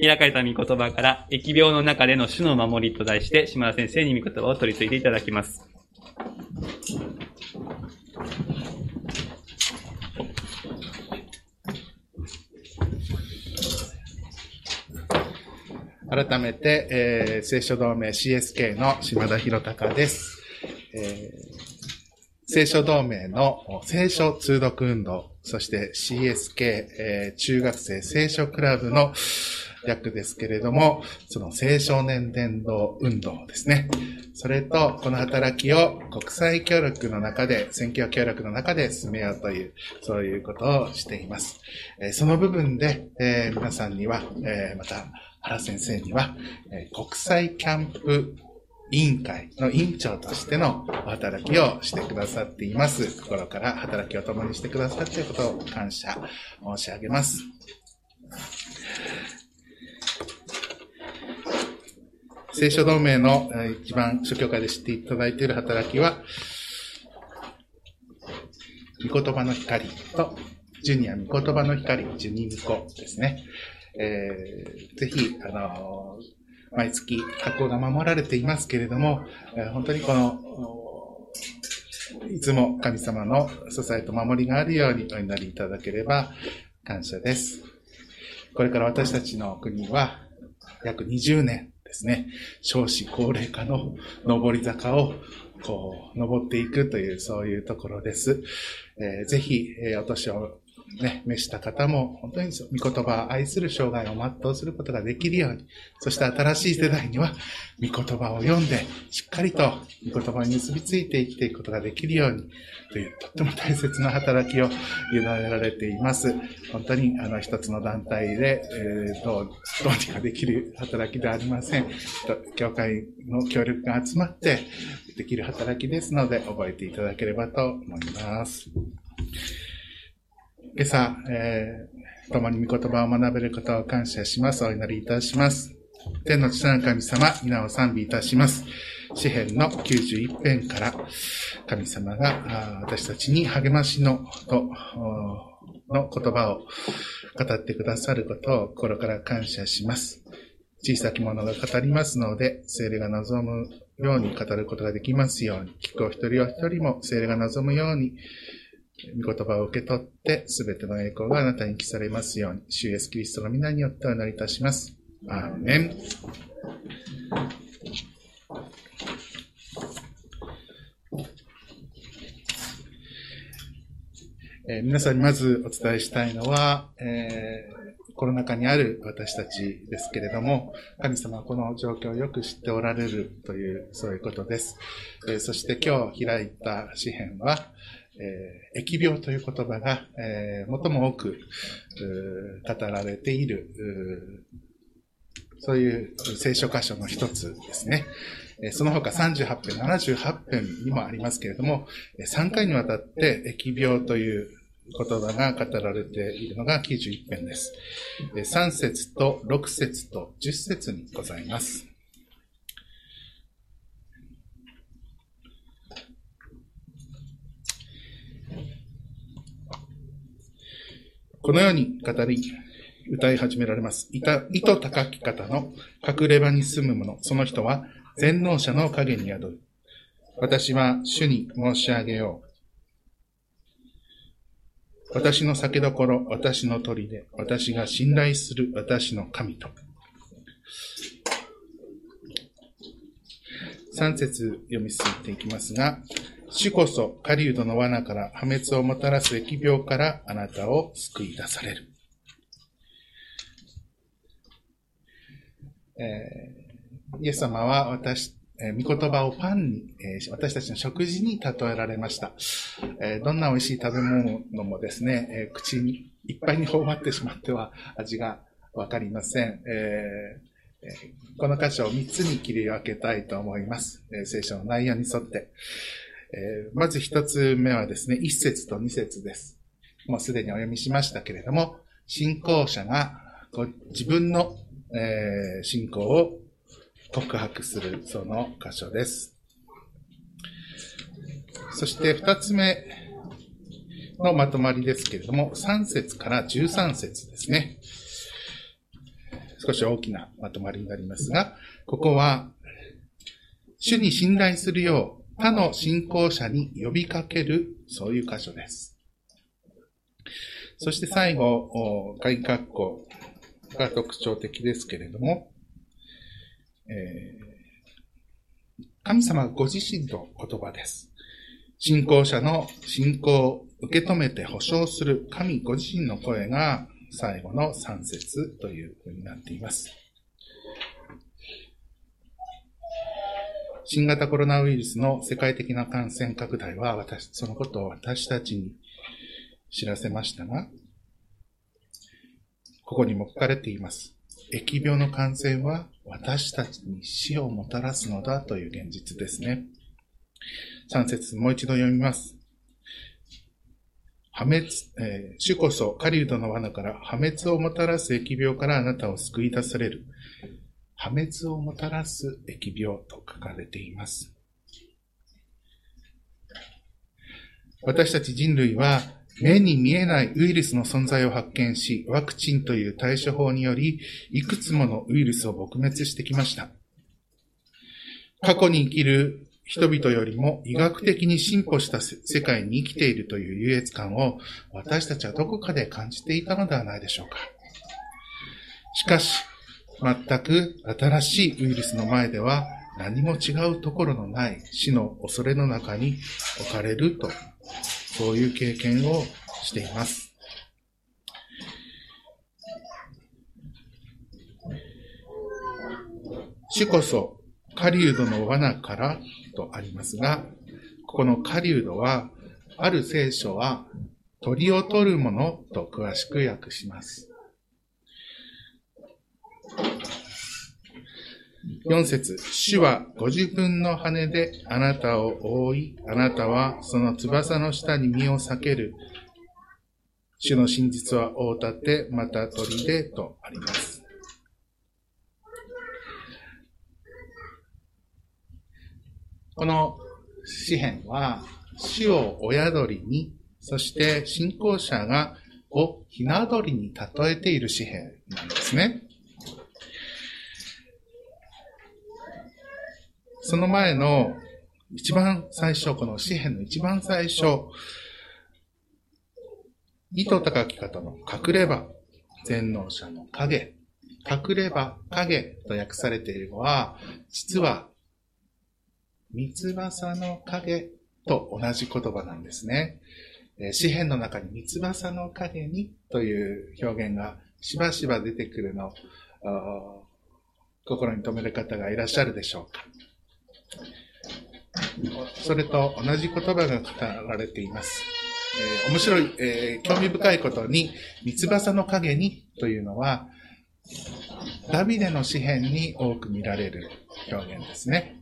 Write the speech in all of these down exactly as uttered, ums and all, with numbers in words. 開かれた御言葉から、疫病の中での主の守りと題して、島田先生に御言葉を取り継いでいただきます。改めて、えー、聖書同盟 シーエスケー の島田博隆です、えー。聖書同盟の聖書通読運動、そして シーエスケー、えー、中学生聖書クラブの略ですけれども、その青少年伝道運動ですね。それと、この働きを国際協力の中で、選挙協力の中で進めようという、そういうことをしています。えー、その部分で、えー、皆さんには、えー、また、原先生には、えー、国際キャンプ委員会の委員長としてのお働きをしてくださっています。心から働きを共にしてくださっていることを感謝申し上げます。聖書同盟の一番諸教会で知っていただいている働きは、御言葉の光と、ジュニア御言葉の光、ジュニミコですね。えー、ぜひ、あのー、毎月発行が守られていますけれども、えー、本当にこの、いつも神様の支えと守りがあるようにお祈りいただければ感謝です。これから私たちの国は約にじゅうねん、ですね、少子高齢化の上り坂をこう上っていくという、そういうところです。えー、ぜひ、えー、お年を、ね、召した方も本当に御言葉を愛する生涯を全うすることができるように、そして新しい世代には御言葉を読んでしっかりと御言葉に結びついて生きていくことができるようにという、とっても大切な働きを委ねられています。本当にあの一つの団体で、えー、どうどうにかできる働きではありません。教会の協力が集まってできる働きですので、覚えていただければと思います。今朝、えー、共に御言葉を学べることを感謝します。お祈りいたします。天の父なる神様、皆を賛美いたします。詩編のきゅうじゅういち編から、神様が私たちに励ましのと、の言葉を語ってくださることを心から感謝します。小さき者が語りますので、聖霊が望むように語ることができますように、聞くお一人お一人も聖霊が望むように、御言葉を受け取って、すべての栄光があなたに帰されますように、主イエスキリストの皆によってお祈りいたします。アーメン。えー、皆さんにまずお伝えしたいのは、えー、コロナ禍にある私たちですけれども、神様はこの状況をよく知っておられるという、そういうことです。えー、そして今日開いた詩編は、えー、疫病という言葉が、えー、最も多く語られている、そういう聖書箇所の一つですね。えー、その他さんじゅうはち編、ななじゅうはち編にもありますけれども、さんかいにわたって疫病という言葉が語られているのがきゅうじゅういち編です。えー、さん節とろく節とじゅっ節にございます。このように語り、歌い始められます。いた、いと高き方の隠れ場に住む者、その人は全能者の影に宿る。私は主に申し上げよう。私の酒どころ、私の砦、私が信頼する私の神と。さん節読み進めていきますが、主こそ狩人の罠から破滅をもたらす疫病からあなたを救い出される。えー、イエス様は私、えー、御言葉をパンに、えー、私たちの食事に例えられました。えー、どんな美味しい食べ物もですね、えー、口にいっぱいに頬張ってしまっては味がわかりません。えーえー、この箇所をみっつに切り分けたいと思います。えー、聖書の内容に沿って。えー、まず一つ目はですね、一節と二節です。もうすでにお読みしましたけれども、信仰者が自分の、えー、信仰を告白する、その箇所です。そして二つ目のまとまりですけれども、三節から十三節ですね。少し大きなまとまりになりますが、ここは、主に信頼するよう他の信仰者に呼びかける、そういう箇所です。そして最後、外括弧が特徴的ですけれども、えー、神様ご自身の言葉です。信仰者の信仰を受け止めて保証する神ご自身の声が最後のさん節というふうになっています。新型コロナウイルスの世界的な感染拡大は私、そのことを私たちに知らせましたが、ここにも書かれています。疫病の感染は私たちに死をもたらすのだという現実ですね。さん節もう一度読みます。破滅、えー、主こそ狩人の罠から破滅をもたらす疫病からあなたを救い出される。破滅をもたらす疫病と書かれています。私たち人類は目に見えないウイルスの存在を発見し、ワクチンという対処法により、いくつものウイルスを撲滅してきました。過去に生きる人々よりも医学的に進歩した世界に生きているという優越感を私たちはどこかで感じていたのではないでしょうか。しかし、全く新しいウイルスの前では何も違うところのない死の恐れの中に置かれると、そういう経験をしています。主こそ狩人の罠からとありますが、ここの狩人は、ある聖書は鳥を取るものと詳しく訳します。よん節、主はご自分の羽であなたを覆い、あなたはその翼の下に身を避ける。主の真実は大立て、また鳥でとあります。この詩篇は、主を親鳥に、そして信仰者がをひな鳥に例えている詩篇なんですね。その前の一番最初、この詩篇の一番最初、糸高き方の隠れ場、全能者の影、隠れ場、影と訳されているのは、実は、三翼の影と同じ言葉なんですね。詩篇の中に三翼の影にという表現がしばしば出てくるの、心に留める方がいらっしゃるでしょうか。それと同じ言葉が語られています。えー、面白い、えー、興味深いことに、三翼の影にというのは、ダビデの詩篇に多く見られる表現ですね。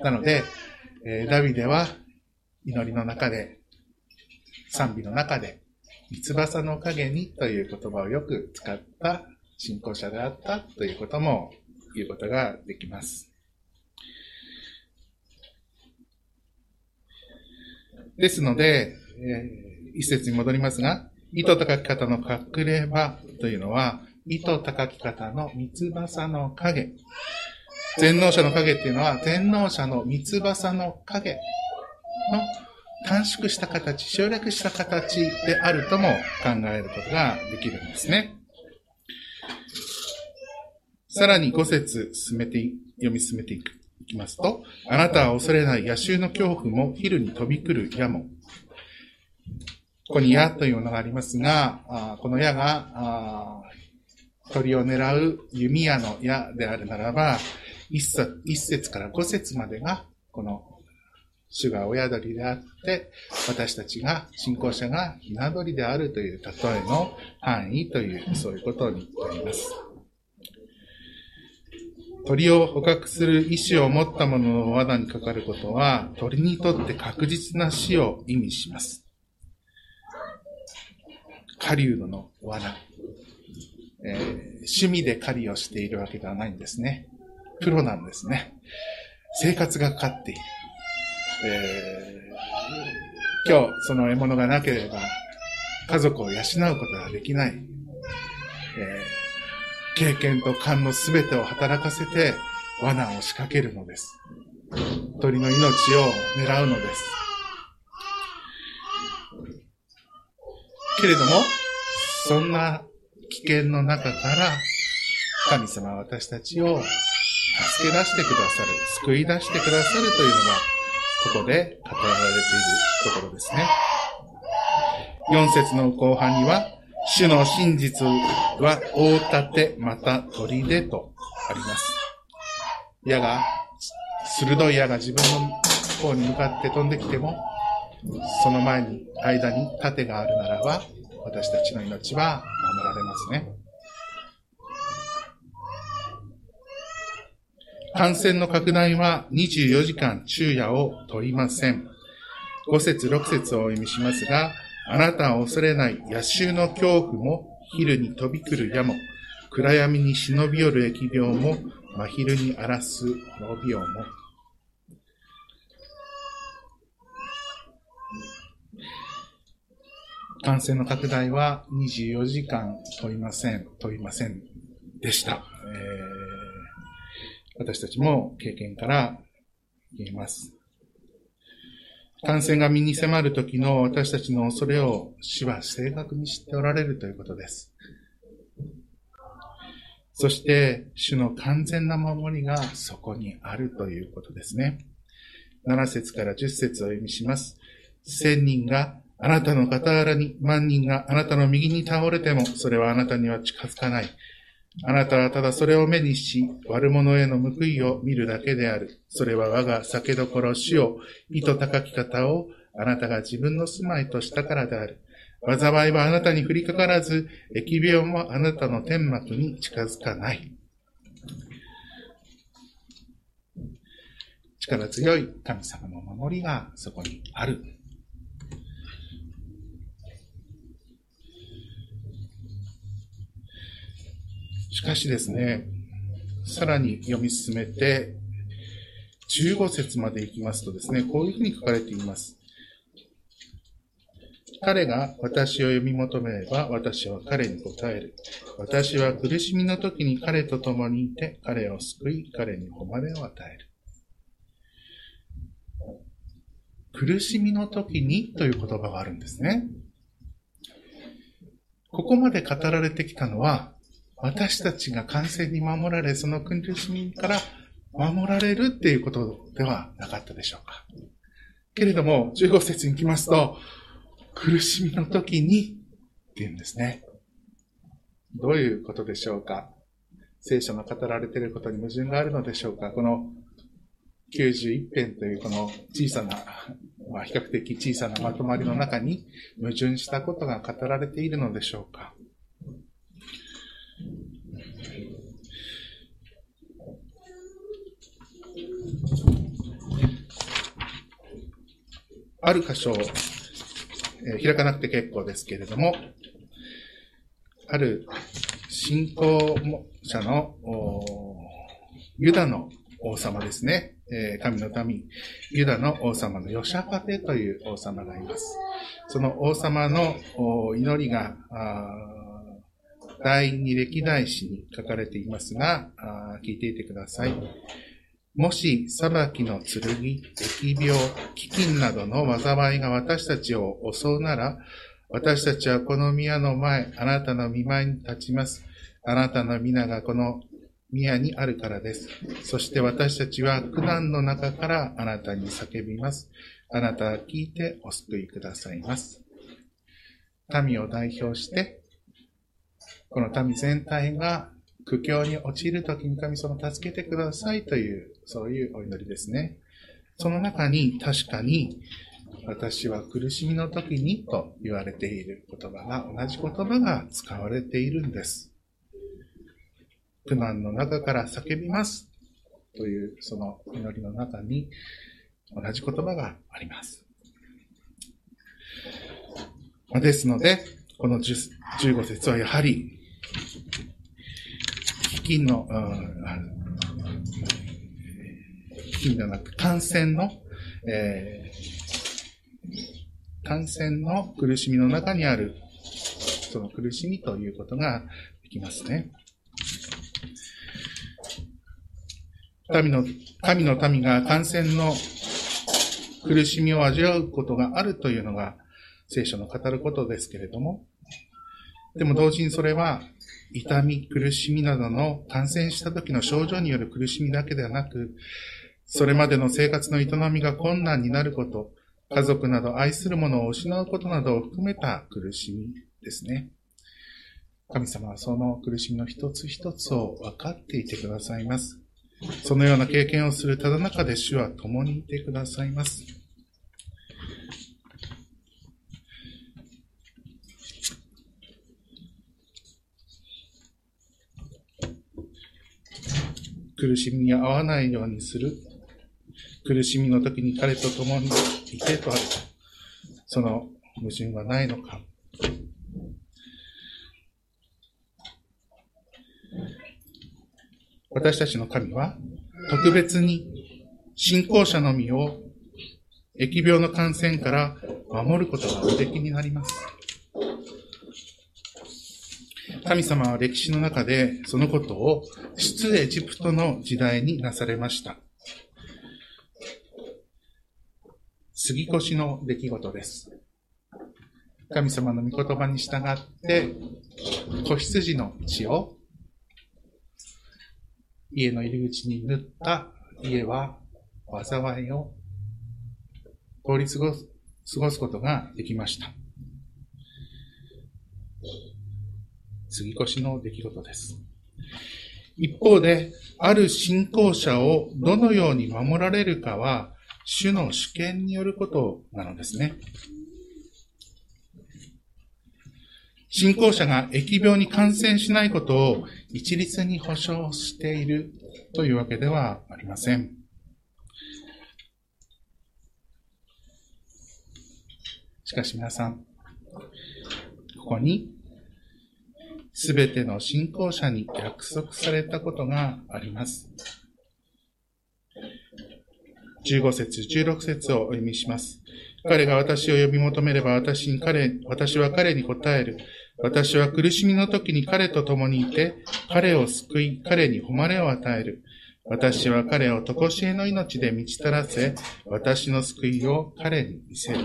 なので、えー、ダビデは祈りの中で、賛美の中で、三翼の影にという言葉をよく使った信仰者であったということも言うことができます。ですので、えー、一節に戻りますが、糸高き方の隠れ場というのは、糸高き方の三翼の影。全能者の影っていうのは、全能者の三翼の影の短縮した形、省略した形であるとも考えることができるんですね。さらにご節進めて、読み進めていく。いきますと、あなたは恐れない野襲の恐怖も昼に飛び来る矢も。ここに矢というものがありますが、この矢が鳥を狙う弓矢の矢であるならば、いち節からご節までが、この主が親鳥であって、私たちが、信仰者がひな鳥であるという例えの範囲という、そういうことになります。鳥を捕獲する意志を持った者の罠にかかることは、鳥にとって確実な死を意味します。狩人の罠、えー。趣味で狩りをしているわけではないんですね。プロなんですね。生活がかかっている。えー、今日、その獲物がなければ、家族を養うことができない。えー経験と勘のすべてを働かせて罠を仕掛けるのです。鳥の命を狙うのです。けれども、そんな危険の中から神様は私たちを助け出してくださる、救い出してくださるというのがここで語られているところですね。よん節の後半には、主の真実は大盾また砦とあります。矢が、鋭い矢が自分の方に向かって飛んできても、その前に、間に盾があるならば、私たちの命は守られますね。感染の拡大はにじゅうよじかん昼夜を問いません。ご節ろく節をお読みしますが、あなたを恐れない夜襲の恐怖も、昼に飛び来る矢も、暗闇に忍び寄る疫病も、真昼に荒らす滅びようも。感染の拡大はにじゅうよじかん問いません、問いませんでした。えー、私たちも経験から言えます。感染が身に迫る時の私たちの恐れを主は正確に知っておられるということです。そして主の完全な守りがそこにあるということですね。なな節からじゅっ節を読みします。千人があなたの傍らに、万人があなたの右に倒れても、それはあなたには近づかない。あなたはただそれを目にし、悪者への報いを見るだけである。それは我が酒どころ主よ、意図高き方をあなたが自分の住まいとしたからである。災いはあなたに降りかからず、疫病もあなたの天幕に近づかない。力強い神様の守りがそこにある。しかしですね、さらに読み進めて、じゅうご節まで行きますとですね、こういうふうに書かれています。彼が私を読み求めれば、私は彼に応える。私は苦しみの時に彼と共にいて、彼を救い、彼に誉れを与える。苦しみの時にという言葉があるんですね。ここまで語られてきたのは、私たちが感染に守られ、その苦しみから守られるっていうことではなかったでしょうか。けれども、じゅうご節に来ますと、苦しみの時にっていうんですね。どういうことでしょうか。聖書の語られていることに矛盾があるのでしょうか。このきゅうじゅういち編というこの小さな、まあ、比較的小さなまとまりの中に矛盾したことが語られているのでしょうか。ある箇所を開かなくて結構ですけれども、ある信仰者のユダの王様ですね、神の民ユダの王様のヨシャパテという王様がいます。その王様の祈りが第二歴代史に書かれていますが、聞いていてください。もし裁きの剣、疫病、飢饉などの災いが私たちを襲うなら、私たちはこの宮の前、あなたの御前に立ちます。あなたの皆がこの宮にあるからです。そして私たちは苦難の中からあなたに叫びます。あなたは聞いてお救いくださいます。民を代表して、この民全体が苦境に陥るときに神様を助けてくださいという、そういうお祈りですね。その中に確かに、私は苦しみの時にと言われている言葉が、同じ言葉が使われているんです。苦難の中から叫びますという、その祈りの中に同じ言葉があります。ですので、このじゅうご節はやはり、飢饉の、飢饉ではなく感染の、えー、感染の苦しみの中にある、その苦しみということができますね。民の、神の民が単戦の苦しみを味わうことがあるというのが聖書の語ることですけれども、でも同時にそれは痛み、苦しみなどの感染した時の症状による苦しみだけではなく、それまでの生活の営みが困難になること、家族など愛するものを失うことなどを含めた苦しみですね。神様はその苦しみの一つ一つを分かっていてくださいます。そのような経験をするただ中で主は共にいてくださいます。苦しみに合わないようにする。苦しみの時に彼と共にいてとある。その矛盾はないのか。私たちの神は特別に信仰者の身を疫病の感染から守ることがおできになります。神様は歴史の中でそのことを出エジプトの時代になされました。杉越の出来事です。神様の御言葉に従って子羊の血を家の入り口に塗った家は災いを通り過ごす、過ごすことができました。杉越の出来事です。一方で、ある信仰者をどのように守られるかは、主の主権によることなのですね。信仰者が疫病に感染しないことを一律に保証しているというわけではありません。しかし皆さん、ここにすべての信仰者に約束されたことがあります。じゅうご節、じゅうろく節をお読みします。彼が私を呼び求めれば私に彼、私は彼に答える。私は苦しみの時に彼と共にいて、彼を救い、彼に誉れを与える。私は彼を常しえの命で満ち足らせ、私の救いを彼に見せる。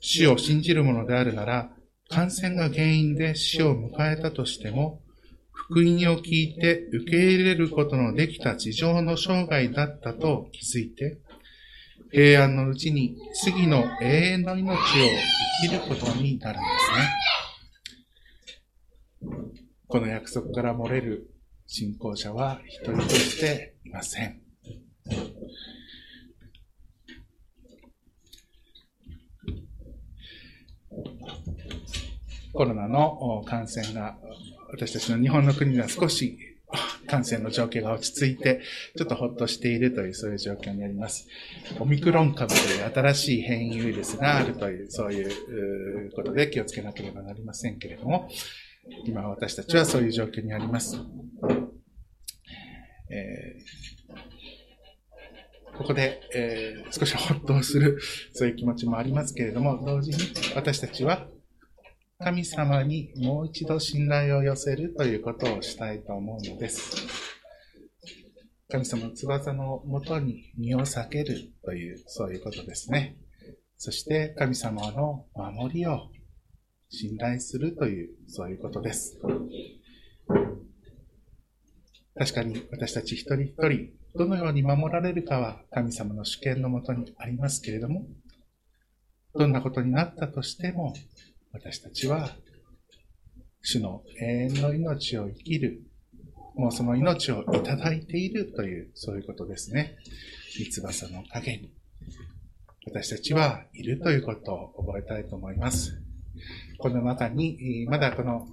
死を信じるものであるなら、感染が原因で死を迎えたとしても、福音を聞いて受け入れることのできた地上の生涯だったと気づいて、平安のうちに次の永遠の命を生きることになるんですね。この約束から漏れる信仰者は一人としていません。コロナの感染が、私たちの日本の国では少し感染の状況が落ち着いて、ちょっとほっとしているという、そういう状況にあります。オミクロン株という新しい変異ウイルスがあるという、そういうことで気をつけなければなりませんけれども、今私たちはそういう状況にあります。えー、ここで、えー、少しほっとする、そういう気持ちもありますけれども、同時に私たちは、神様にもう一度信頼を寄せるということをしたいと思うのです。神様の翼のもとに身を避けるという、そういうことですね。そして神様の守りを信頼するという、そういうことです。確かに私たち一人一人、どのように守られるかは神様の主権のもとにありますけれども、どんなことになったとしても、私たちは、主の永遠の命を生きる、もうその命をいただいているという、そういうことですね。三翼の陰に、私たちはいるということを覚えたいと思います。この中に、まだこの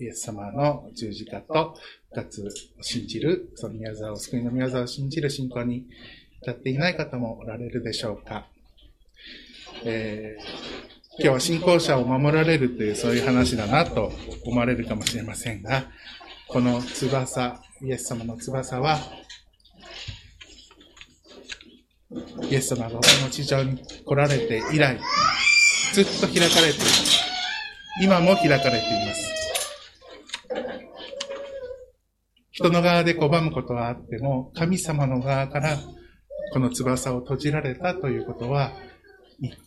イエス様の十字架と復活を信じる、その宮沢を、救いの宮沢を信じる信仰に至っていない方もおられるでしょうか。えー今日は信仰者を守られるというそういう話だなと思われるかもしれませんが、この翼、イエス様の翼は、イエス様がこの地上に来られて以来、ずっと開かれています。今も開かれています。人の側で拒むことはあっても、神様の側からこの翼を閉じられたということは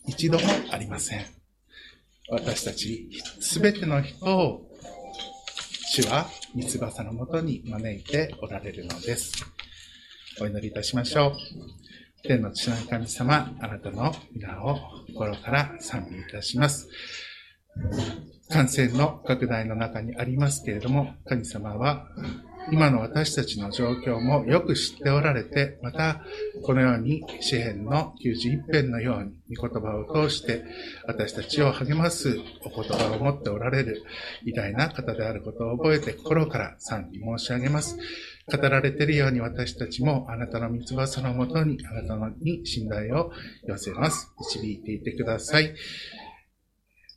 一度もありません。私たちすべての人を主は御翼のもとに招いておられるのです。お祈りいたしましょう。天の父なる神様、あなたの皆を心から賛美いたします。感染の拡大の中にありますけれども、神様は今の私たちの状況もよく知っておられて、またこのように詩編のきゅうじゅういち編のように御言葉を通して私たちを励ますお言葉を持っておられる偉大な方であることを覚えて、心から賛美申し上げます。語られているように私たちもあなたの御翼のもとに、あなたのに信頼を寄せます。導いていてください。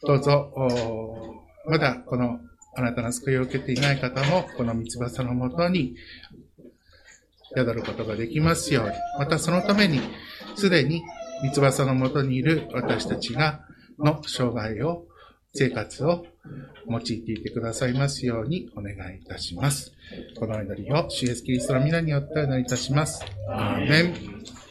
どうぞまだこのあなたの救いを受けていない方も、この御翼のもとに宿ることができますように、またそのためにすでに御翼のもとにいる私たちがの生涯を、生活を用いていてくださいますようにお願いいたします。この祈りを主イエスキリストの皆によってお祈りいたします。アーメン。